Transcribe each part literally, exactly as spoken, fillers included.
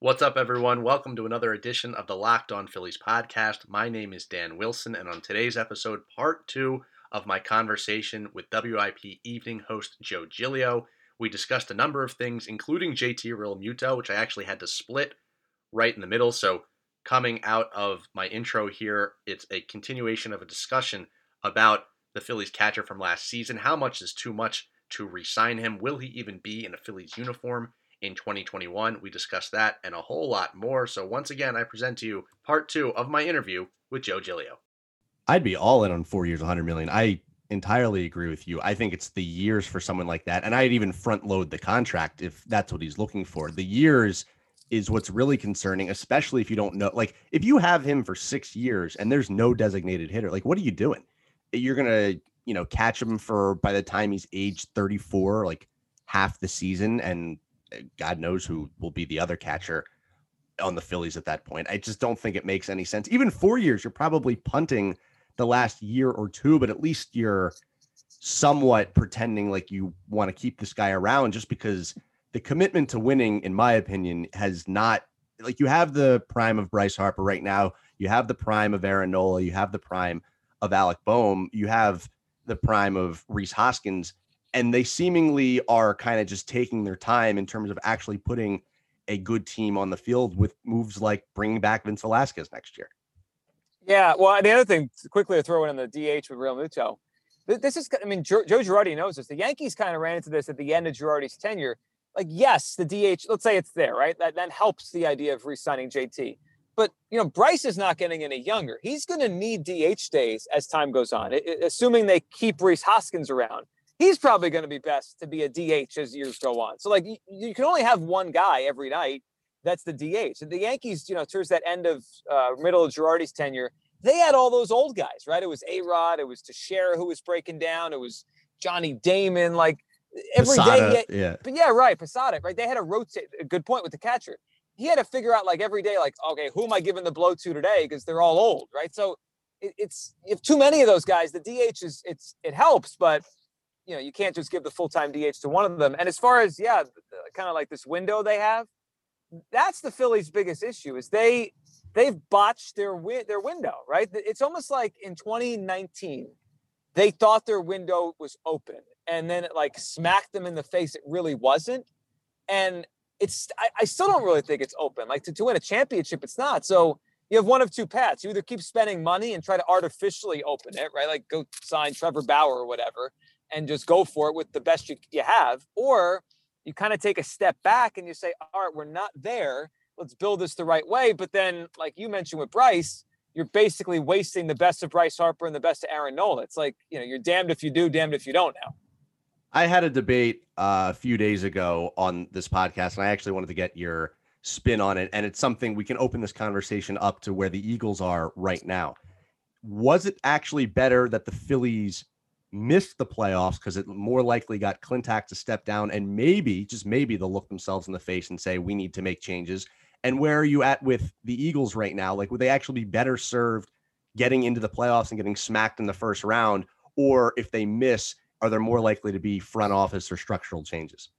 What's up, everyone? Welcome to another edition of the Locked On Phillies podcast. My name is Dan Wilson, and on today's episode, part two of my conversation with W I P evening host Joe Giglio, we discussed a number of things, including J T Realmuto, which I actually had to split right in the middle. So coming out of my intro here, it's a continuation of a discussion about the Phillies catcher from last season. How much is too much to re-sign him? Will he even be in a Phillies uniform in twenty twenty-one? We discussed that and a whole lot more. So once again, I present to you part two of my interview with Joe Giglio. I'd be all in on four years, one hundred million dollars. I entirely agree with you. I think it's the years for someone like that. And I'd even front load the contract if that's what he's looking for. The years is what's really concerning, especially if you don't know, like if you have him for six years and there's no designated hitter, like what are you doing? You're going to, you know, catch him for, by the time he's age thirty-four, like half the season, and God knows who will be the other catcher on the Phillies at that point. I just don't think it makes any sense. Even four years, you're probably punting the last year or two, but at least you're somewhat pretending like you want to keep this guy around, just because the commitment to winning, in my opinion, has not, like, you have the prime of Bryce Harper right now. You have the prime of Aaron Nola. You have the prime of Alec Bohm. You have the prime of Rhys Hoskins. And they seemingly are kind of just taking their time in terms of actually putting a good team on the field with moves like bringing back Vince Velasquez next year. Yeah, well, the other thing, quickly to throw in on the D H with Realmuto, this is, I mean, Joe Girardi knows this. The Yankees kind of ran into this at the end of Girardi's tenure. Like, yes, the D H, let's say it's there, right? That, that helps the idea of re-signing J T. But, you know, Bryce is not getting any younger. He's going to need D H days as time goes on, it, assuming they keep Rhys Hoskins around. He's probably going to be best to be a D H as years go on. So, like, you, you can only have one guy every night. That's the D H. And the Yankees, you know, towards that end of uh, middle of Girardi's tenure, they had all those old guys, right? It was A-Rod. It was Teixeira who was breaking down. It was Johnny Damon. Like, every Posada, day. Had, yeah. But yeah, right. Posada, right? They had a rotate. A good point with the catcher. He had to figure out, like, every day, like, okay, who am I giving the blow to today? Because they're all old, right? So it, it's if too many of those guys, the D H is, it's, it helps, but you know, you can't just give the full-time D H to one of them. And as far as, yeah, kind of like this window they have, that's the Phillies' biggest issue, is they, they've botched their win- their window, right? It's almost like in twenty nineteen, they thought their window was open, and then it, like, smacked them in the face. It really wasn't. And it's, I, I still don't really think it's open. Like, to, to win a championship, it's not. So you have one of two paths. You either keep spending money and try to artificially open it, right? Like, go sign Trevor Bauer or whatever, and just go for it with the best you, you have, or you kind of take a step back and you say, all right, we're not there. Let's build this the right way. But then, like you mentioned with Bryce, you're basically wasting the best of Bryce Harper and the best of Aaron Nola. It's like, you know, you're damned if you do, damned if you don't now. I had a debate uh, a few days ago on this podcast, and I actually wanted to get your spin on it. And it's something we can open this conversation up to where the Eagles are right now. Was it actually better that the Phillies missed the playoffs because it more likely got Klentak to step down, and maybe, just maybe, they'll look themselves in the face and say, we need to make changes? And where are you at with the Eagles right now? Like, would they actually be better served getting into the playoffs and getting smacked in the first round? Or if they miss, are there more likely to be front office or structural changes?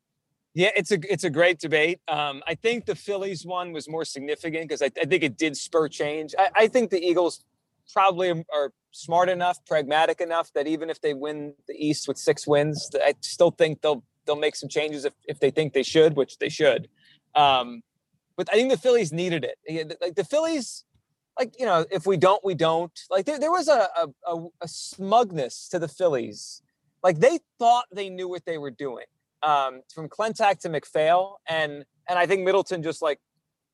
Yeah, it's a it's a great debate. Um, I think the Phillies one was more significant because I, I think it did spur change. I, I think the Eagles probably are smart enough, pragmatic enough, that even if they win the East with six wins, I still think they'll they'll make some changes if, if they think they should, which they should. Um, but I think the Phillies needed it. Like, the Phillies, like, you know, if we don't, we don't. Like, there, there was a, a, a smugness to the Phillies. Like, they thought they knew what they were doing, um, from Klentak to McPhail. And, and I think Middleton just, like,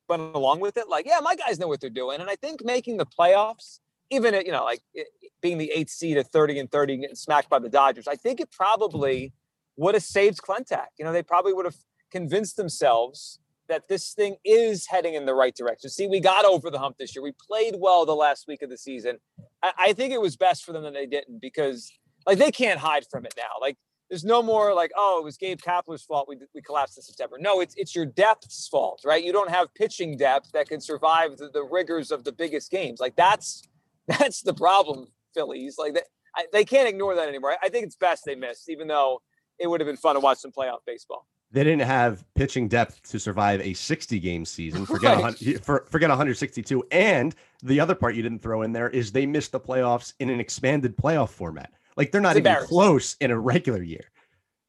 went along with it. Like, yeah, my guys know what they're doing. And I think making the playoffs, even at, you know, like it, being the eighth seed at thirty and thirty and getting smacked by the Dodgers, I think it probably would have saved Klentak. You know, they probably would have convinced themselves that this thing is heading in the right direction. See, we got over the hump this year. We played well the last week of the season. I, I think it was best for them that they didn't, because, like, they can't hide from it now. Like, there's no more like, oh, it was Gabe Kapler's fault we we collapsed in September. No, it's it's your depth's fault, right? You don't have pitching depth that can survive the, the rigors of the biggest games. Like, that's, that's the problem, Phillies. Like, that, they, they can't ignore that anymore. I think it's best they missed, even though it would have been fun to watch some playoff baseball. They didn't have pitching depth to survive a sixty-game season. Forget right. for, forget one sixty-two. And the other part you didn't throw in there is they missed the playoffs in an expanded playoff format. Like, they're not even close in a regular year.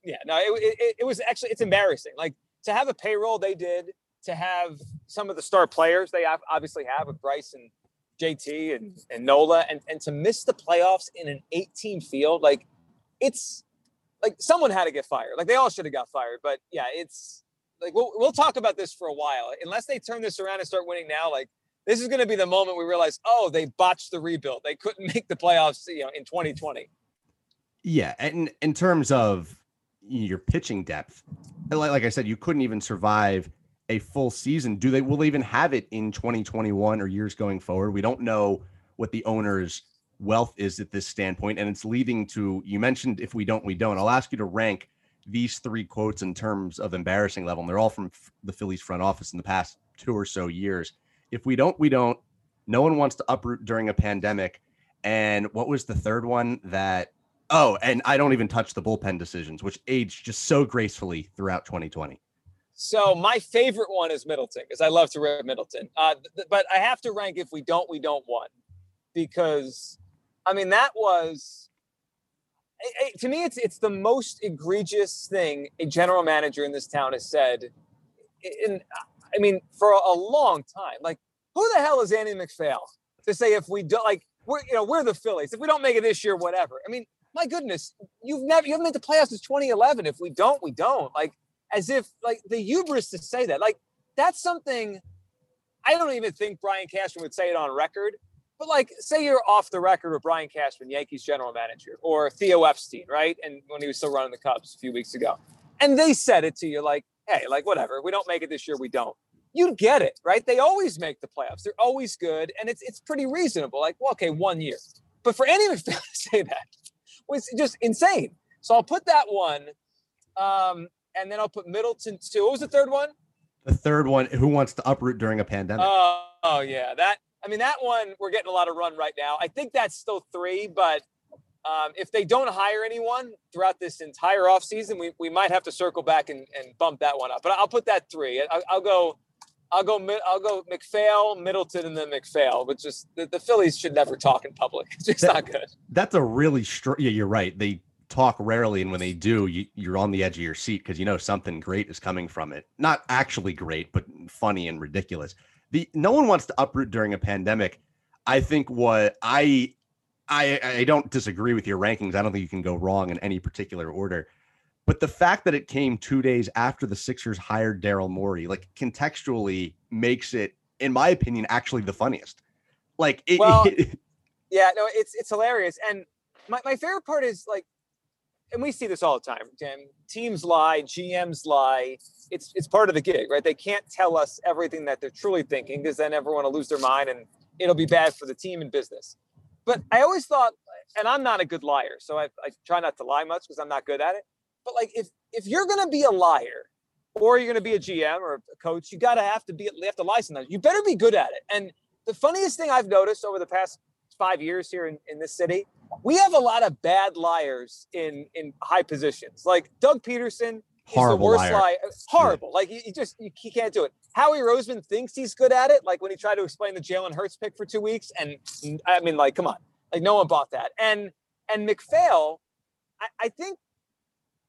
Yeah, no, it, it, it was actually, it's embarrassing. Like, to have a payroll they did, to have some of the star players they obviously have with Bryce and J T and, and Nola, and, and to miss the playoffs in an eight-team field, like, it's... Like, someone had to get fired. Like, they all should have got fired. But yeah, it's like, we'll, we'll talk about this for a while. Unless they turn this around and start winning now, like, this is going to be the moment we realize, oh, they botched the rebuild. They couldn't make the playoffs, you know, in twenty twenty. Yeah. And in terms of your pitching depth, like, like I said, you couldn't even survive a full season. Do they, will they even have it in twenty twenty-one or years going forward? We don't know what the owners wealth is at this standpoint, and it's leading to, you mentioned, if we don't, we don't. I'll ask you to rank these three quotes in terms of embarrassing level, and they're all from f- the Phillies front office in the past two or so years. If we don't, we don't. No one wants to uproot during a pandemic. And what was the third one that, oh, and I don't even touch the bullpen decisions, which aged just so gracefully throughout twenty twenty. So my favorite one is Middleton, because I love to rip Middleton. Uh, th- but I have to rank if we don't, we don't one, because I mean, that was, it, it, to me, it's it's the most egregious thing a general manager in this town has said, in, I mean, for a, a long time. Like, who the hell is Andy McPhail to say if we don't, like, we're, you know, we're the Phillies. If we don't make it this year, whatever. I mean, my goodness, you've never, you haven't made the playoffs since twenty eleven. If we don't, we don't. Like, as if, like, the hubris to say that. Like, that's something, I don't even think Brian Cashman would say it on record. But, like, say you're off the record with Brian Cashman, Yankees general manager, or Theo Epstein, right? And when he was still running the Cubs a few weeks ago. And they said it to you like, hey, like, whatever. We don't make it this year, we don't. You get it, right? They always make the playoffs. They're always good. And it's it's pretty reasonable. Like, well, okay, one year. But for anyone to say that was just insane. So I'll put that one. Um, and then I'll put Middleton, too. What was the third one? The third one, who wants to uproot during a pandemic? Uh, oh, yeah, that. I mean, that one, we're getting a lot of run right now. I think that's still three, but um, if they don't hire anyone throughout this entire offseason, we, we might have to circle back and, and bump that one up. But I'll put that three. I, I'll go I'll go, I'll go. go McPhail, Middleton, and then McPhail, which is the, the Phillies should never talk in public. It's just that, not good. That's a really str- – yeah, you're right. They talk rarely, and when they do, you, you're on the edge of your seat because you know something great is coming from it. Not actually great, but funny and ridiculous. The, no one wants to uproot during a pandemic. I think what I, I, I don't disagree with your rankings. I don't think you can go wrong in any particular order, but the fact that it came two days after the Sixers hired Daryl Morey, like contextually makes it, in my opinion, actually the funniest. Like, it, well, it, yeah, no, it's, it's hilarious. And my, my favorite part is like, and we see this all the time, Tim, teams lie, G Ms lie. It's it's part of the gig, right? They can't tell us everything that they're truly thinking because then everyone will lose their mind and it'll be bad for the team and business. But I always thought, and I'm not a good liar, so I, I try not to lie much because I'm not good at it. But like, if if you're going to be a liar or you're going to be a G M or a coach, you got to have to be you have to lie sometimes. You better be good at it. And the funniest thing I've noticed over the past five years here in, in this city, we have a lot of bad liars in, in high positions. Like Doug Peterson, he's the worst liar. Lie. Horrible. Yeah. Like you, you just, you, he can't do it. Howie Roseman thinks he's good at it. Like when he tried to explain the Jalen Hurts pick for two weeks. And I mean, like, come on, like no one bought that. And, and McPhail, I, I think,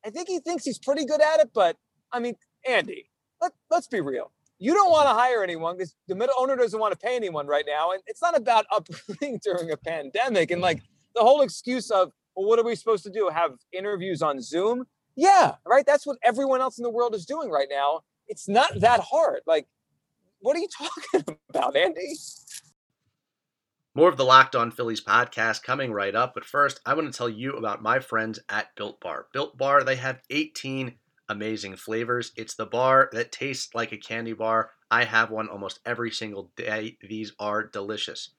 I think he thinks he's pretty good at it, but I mean, Andy, let, let's be real. You don't want to hire anyone because the middle owner doesn't want to pay anyone right now. And it's not about uprooting during a pandemic. And like the whole excuse of, well, what are we supposed to do? Have interviews on Zoom? Yeah, right? That's what everyone else in the world is doing right now. It's not that hard. Like, what are you talking about, Andy? More of the Locked On Phillies podcast coming right up. But first, I want to tell you about my friends at Built Bar. Built Bar, they have eighteen amazing flavors. It's the bar that tastes like a candy bar. I have one almost every single day. These are delicious.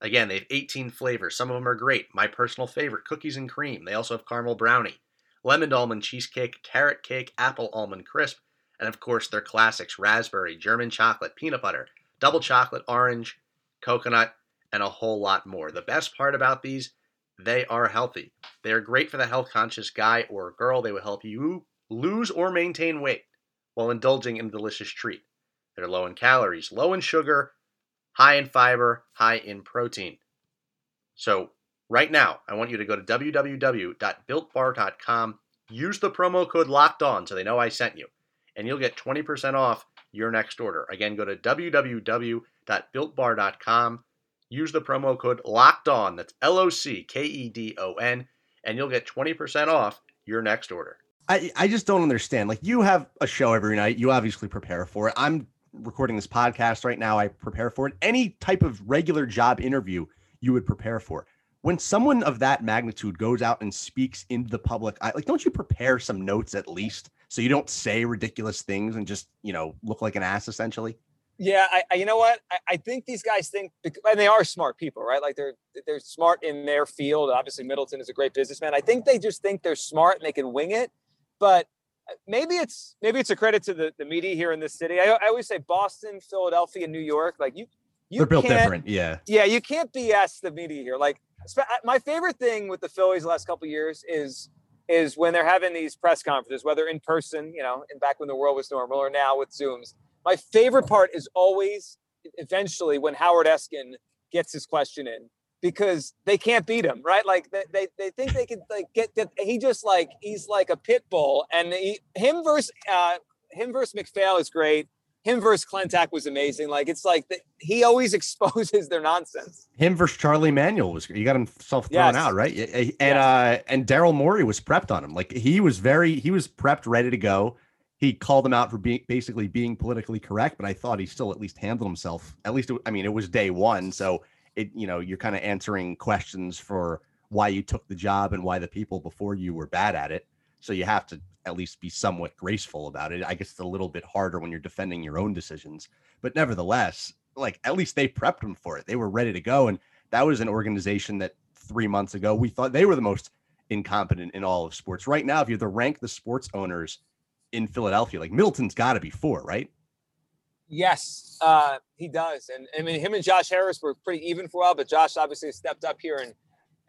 Again, they have eighteen flavors. Some of them are great. My personal favorite, cookies and cream. They also have caramel brownie, lemon almond cheesecake, carrot cake, apple almond crisp, and of course their classics, raspberry, German chocolate, peanut butter, double chocolate, orange, coconut, and a whole lot more. The best part about these, they are healthy. They are great for the health-conscious guy or girl. They will help you lose or maintain weight while indulging in a delicious treat. They're low in calories, low in sugar, high in fiber, high in protein. So right now, I want you to go to w w w dot built bar dot com, use the promo code LOCKEDON so they know I sent you, and you'll get twenty percent off your next order. Again, go to w w w dot built bar dot com, use the promo code LOCKEDON, that's L O C K E D O N, and you'll get twenty percent off your next order. I, I just don't understand. Like, you have a show every night. You obviously prepare for it. I'm recording this podcast right now. I prepare for it. Any type of regular job interview you would prepare for. When someone of that magnitude goes out and speaks into the public eye, like, don't you prepare some notes at least so you don't say ridiculous things and just, you know, look like an ass essentially? Yeah. I, I you know what? I, I think these guys think, and they are smart people, right? Like, they're, they're smart in their field. Obviously Middleton is a great businessman. I think they just think they're smart and they can wing it. But maybe it's maybe it's a credit to the, the media here in this city. I, I always say Boston, Philadelphia, New York, like you, you they're built different. Yeah, yeah, you can't B S the media here. Like, my favorite thing with the Phillies the last couple of years is is when they're having these press conferences, whether in person, you know, and back when the world was normal, or now with Zooms. My favorite part is always eventually when Howard Eskin gets his question in, because they can't beat him, right? Like, they they, they think they can, like, get that. He just, like, he's like a pit bull. And he, him versus uh, him versus McPhail is great. Him versus Klentak was amazing. Like, it's like the, he always exposes their nonsense. Him versus Charlie Manuel was great. You got himself thrown yes. out, right? And yes. uh, and Daryl Morey was prepped on him. Like, he was very he was prepped, ready to go. He called him out for being basically being politically correct, but I thought he still at least handled himself. At least it, I mean, it was day one, so. It, you know, you're kind of answering questions for why you took the job and why the people before you were bad at it. So you have to at least be somewhat graceful about it. I guess it's a little bit harder when you're defending your own decisions. But nevertheless, like, at least they prepped them for it. They were ready to go. And that was an organization that three months ago, we thought they were the most incompetent in all of sports. Right now, if you had to rank the sports owners in Philadelphia, like, Middleton's got to be four, right? Yes, uh, he does. And I mean, him and Josh Harris were pretty even for a while, but Josh obviously stepped up here and,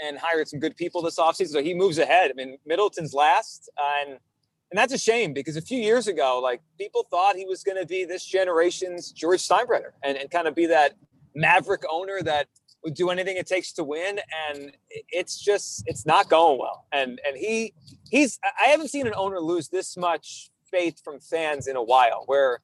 and hired some good people this offseason. So he moves ahead. I mean, Middleton's last. Uh, and, and that's a shame, because a few years ago, like, people thought he was going to be this generation's George Steinbrenner and, and kind of be that maverick owner that would do anything it takes to win. And it's just, it's not going well. And, and he, he's, I haven't seen an owner lose this much faith from fans in a while, where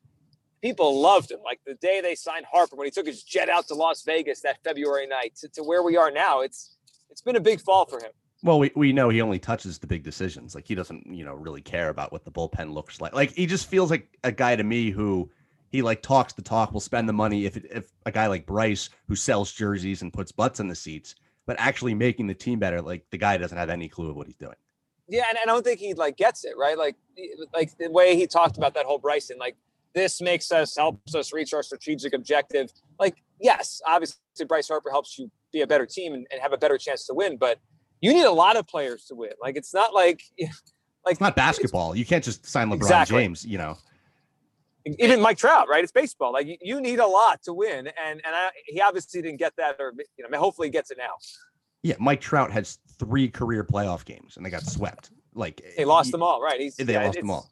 people loved him. Like, the day they signed Harper, when he took his jet out to Las Vegas that February night, to, to where we are now, it's it's been a big fall for him. Well, we, we know he only touches the big decisions. Like, he doesn't, you know, really care about what the bullpen looks like. Like, he just feels like a guy to me who, he like talks the talk, will spend the money. If, it, if a guy like Bryce, who sells jerseys and puts butts in the seats, but actually making the team better, like, the guy doesn't have any clue of what he's doing. Yeah, and I don't think he like gets it, right? Like, like the way he talked about that whole Bryson, like, this makes us, helps us reach our strategic objective. Like, yes, obviously Bryce Harper helps you be a better team and, and have a better chance to win, but you need a lot of players to win. Like, it's not like, like it's not basketball. It's, you can't just sign LeBron exactly. James, you know, even Mike Trout, right? It's baseball. Like, you, you need a lot to win. And, and I, he obviously didn't get that, or, you know, hopefully he gets it now. Yeah. Mike Trout has three career playoff games and they got swept. Like, they lost he, them all. Right. He's, they yeah, lost them all.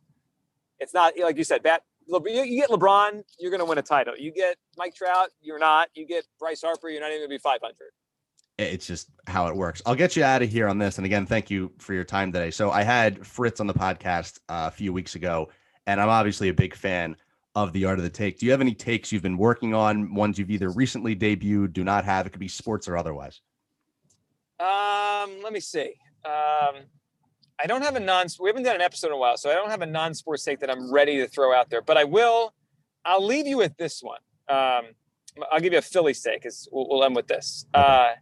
It's not like you said, bat, you get LeBron, you're going to win a title. You get Mike Trout, you're not. You get Bryce Harper, you're not even going to be five hundred. It's just how it works. I'll get you out of here on this. And again, thank you for your time today. So I had Fritz on the podcast uh, a few weeks ago, and I'm obviously a big fan of The Art of the Take. Do you have any takes you've been working on, ones you've either recently debuted, do not have? It could be sports or otherwise. Um, let me see. Um I don't have a non, we haven't done an episode in a while, so I don't have a non-sports take that I'm ready to throw out there, but I will, I'll leave you with this one. Um, I'll give you a Phillies take, because we'll, we'll end with this. Uh,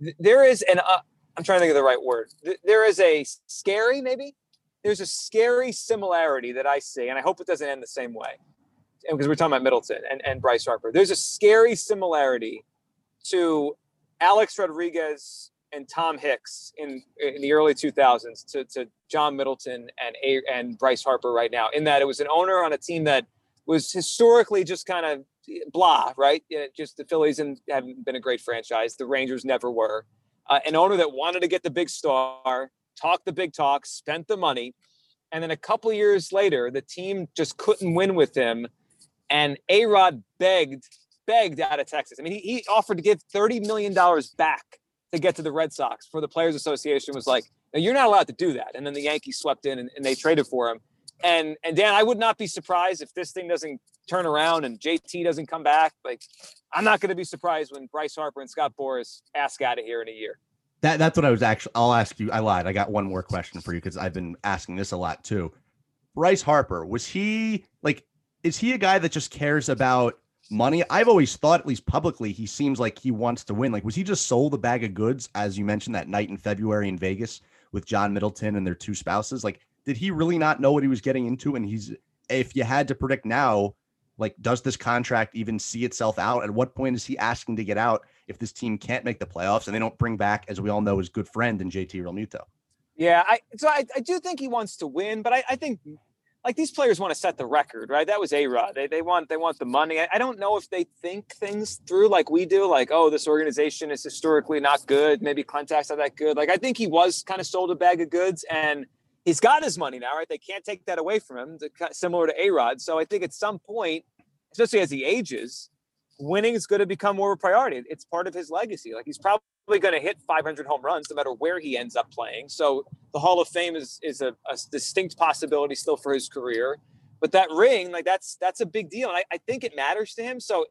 th- there is an, uh, I'm trying to think of the right word. Th- there is a scary, maybe? There's a scary similarity that I see, and I hope it doesn't end the same way, because we're talking about Middleton and, and Bryce Harper. There's a scary similarity to Alex Rodriguez and Tom Hicks in, in the early two thousands to, to John Middleton and a, and Bryce Harper right now, in that it was an owner on a team that was historically just kind of blah, right? It, just the Phillies and haven't been a great franchise. The Rangers never were. Uh, an owner that wanted to get the big star, talk the big talk, spent the money, And then a couple years later, the team just couldn't win with him. And A-Rod begged, begged out of Texas. I mean, he, he offered to give thirty million dollars back to get to the Red Sox, for the Players Association was like, no, you're not allowed to do that. And then the Yankees swept in and, and they traded for him. And, and Dan, I would not be surprised if this thing doesn't turn around and J T doesn't come back. Like, I'm not going to be surprised when Bryce Harper and Scott Boras ask out of here in a year. That, that's what I was actually, I'll ask you. I lied. I got one more question for you, because I've been asking this a lot too. Bryce Harper, was he like, is he a guy that just cares about money? I've always thought, at least publicly, he seems like he wants to win. Like, was he just sold a bag of goods, as you mentioned, that night in February in Vegas with John Middleton and their two spouses? Like, did he really not know what he was getting into? And he's, if you had to predict now, like, does this contract even see itself out? At what point is he asking to get out if this team can't make the playoffs and they don't bring back, as we all know, his good friend in J T Realmuto? Yeah, I, so I, I do think he wants to win, but I, I think like these players want to set the record, right? That was A-Rod. They, they want they want the money. I, I don't know if they think things through like we do, like, oh, this organization is historically not good. Maybe Klentak's not that good. Like, I think he was kind of sold a bag of goods, and he's got his money now, right? They can't take that away from him, similar to A-Rod. So I think at some point, especially as he ages, winning is going to become more of a priority. It's part of his legacy. Like, he's probably going to hit five hundred home runs no matter where he ends up playing. So the Hall of Fame is is a, a distinct possibility still for his career. But that ring, like, that's that's a big deal. And I, I think it matters to him. So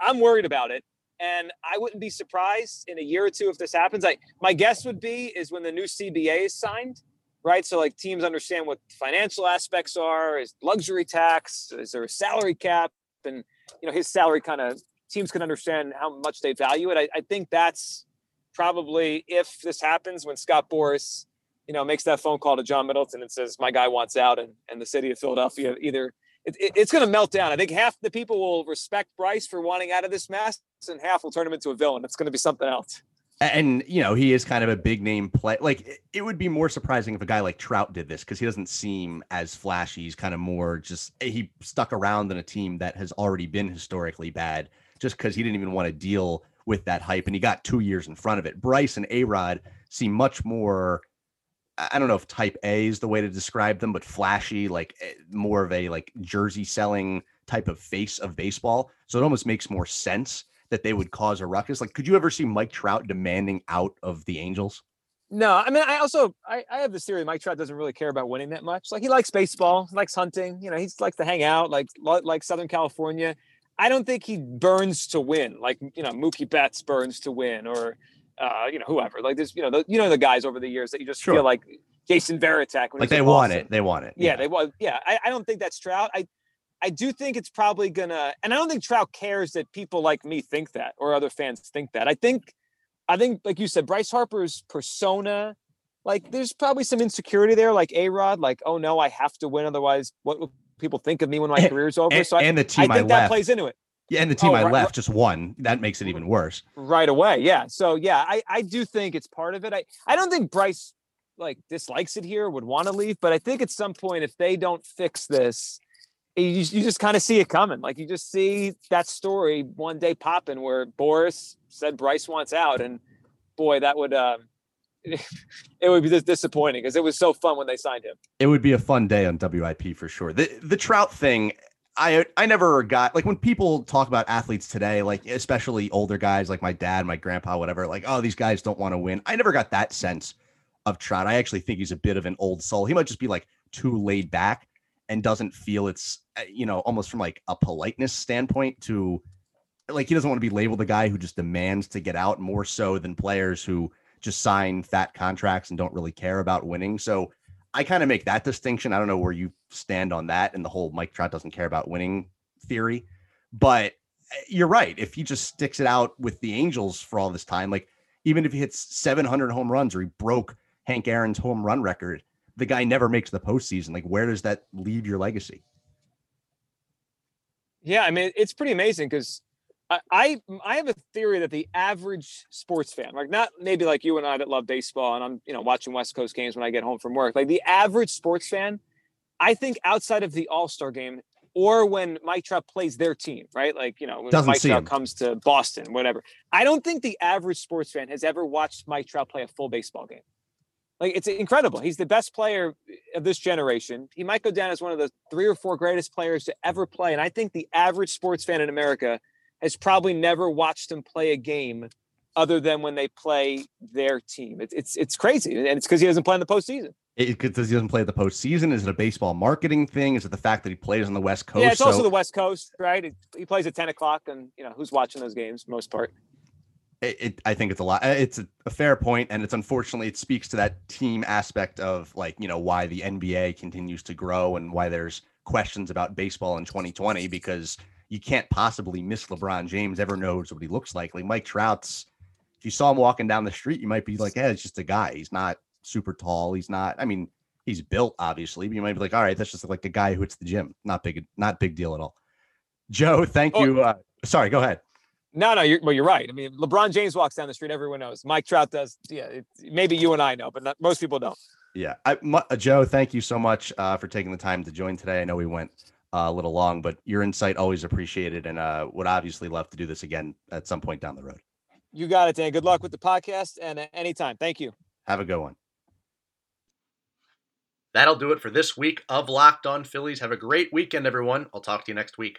I'm worried about it. And I wouldn't be surprised in a year or two if this happens. I, my guess would be is when the new C B A is signed, right? So, like, teams understand what financial aspects are. Is luxury tax? Is there a salary cap? And, you know, his salary kind of teams can understand how much they value it. I, I think that's probably, if this happens, when Scott Boras, you know, makes that phone call to John Middleton and says, my guy wants out, and, and the city of Philadelphia, either it, it, it's going to melt down. I think half the people will respect Bryce for wanting out of this mess, and half will turn him into a villain. It's going to be something else. And, you know, he is kind of a big name play. Like, it would be more surprising if a guy like Trout did this, because he doesn't seem as flashy. He's kind of more just, he stuck around in a team that has already been historically bad just because he didn't even want to deal with that hype. And he got two years in front of it. Bryce and A-Rod seem much more, I don't know if type A is the way to describe them, but flashy, like more of a like jersey selling type of face of baseball. So it almost makes more sense that they would cause a ruckus. Like, could you ever see Mike Trout demanding out of the Angels? No, I mean, I also, I, I have this theory. Mike Trout doesn't really care about winning that much. Like, he likes baseball, likes hunting, you know, he likes to hang out, like, like Southern California. I don't think he burns to win. Like, you know, Mookie Betts burns to win, or, uh, you know, whoever, like this, you know, the, you know, the guys over the years that you just sure. feel like Jason Varitek. When like they want Boston. it. They want it. Yeah. yeah. They want, yeah. I, I don't think that's Trout. I, I do think it's probably gonna, and I don't think Trout cares that people like me think that, or other fans think that. I think, I think, like you said, Bryce Harper's persona, like, there's probably some insecurity there, like A-Rod, like, oh no, I have to win, otherwise what will people think of me when my and, career's over? And, so I, and the team I think I that left. plays into it. Yeah, and the team oh, I right, left just won. That makes it even worse. Right away, yeah. So yeah, I, I do think it's part of it. I, I don't think Bryce like dislikes it here, would want to leave, but I think at some point, if they don't fix this, You, you just kind of see it coming. Like, you just see that story one day popping where Boras said Bryce wants out, and boy, that would uh, it, it would be just disappointing, because it was so fun when they signed him. It would be a fun day on W I P for sure. The the Trout thing, I I never got, like, when people talk about athletes today, like especially older guys like my dad, my grandpa, whatever, like, oh, these guys don't want to win. I never got that sense of Trout. I actually think he's a bit of an old soul. He might just be like too laid back and doesn't feel it's, you know, almost from like a politeness standpoint to, like, he doesn't want to be labeled the guy who just demands to get out, more so than players who just sign fat contracts and don't really care about winning. So I kind of make that distinction. I don't know where you stand on that and the whole Mike Trout doesn't care about winning theory, but you're right. If he just sticks it out with the Angels for all this time, like, even if he hits seven hundred home runs, or he broke Hank Aaron's home run record, the guy never makes the postseason. Like, where does that leave your legacy? Yeah, I mean, it's pretty amazing, because I, I I have a theory that the average sports fan, like, not maybe like you and I that love baseball and I'm, you know, watching West Coast games when I get home from work, like the average sports fan, I think outside of the All-Star game or when Mike Trout plays their team, right? Like, you know, when Doesn't Mike Trout him. comes to Boston, whatever. I don't think the average sports fan has ever watched Mike Trout play a full baseball game. Like, it's incredible. He's the best player of this generation. He might go down as one of the three or four greatest players to ever play. And I think the average sports fan in America has probably never watched him play a game other than when they play their team. It's it's, it's crazy. And it's because he doesn't play in the postseason. Because he doesn't play the postseason? Is it a baseball marketing thing? Is it the fact that he plays on the West Coast? Yeah, it's so... also the West Coast, right? He, he plays at ten o'clock, and, you know, who's watching those games most part? It, it, I think it's a lot. It's a, a fair point, and it's unfortunately, it speaks to that team aspect of, like, you know, why the N B A continues to grow and why there's questions about baseball in twenty twenty, because you can't possibly miss LeBron James. Ever knows what he looks like. Like Mike Trout's, if you saw him walking down the street, you might be like, yeah, it's just a guy. He's not super tall. He's not, I mean, he's built, obviously, but you might be like, all right, that's just like a guy who hits the gym. Not big, not big deal at all. Joe, thank oh, you. Uh, sorry, go ahead. No, no, you're, well, you're right. I mean, LeBron James walks down the street. Everyone knows. Mike Trout does. Yeah, it, maybe you and I know, but not, most people don't. Yeah. I, my, uh, Joe, thank you so much uh, for taking the time to join today. I know we went uh, a little long, but your insight always appreciated, and uh, would obviously love to do this again at some point down the road. You got it, Dan. Good luck with the podcast, and uh, anytime. Thank you. Have a good one. That'll do it for this week of Locked On Phillies. Have a great weekend, everyone. I'll talk to you next week.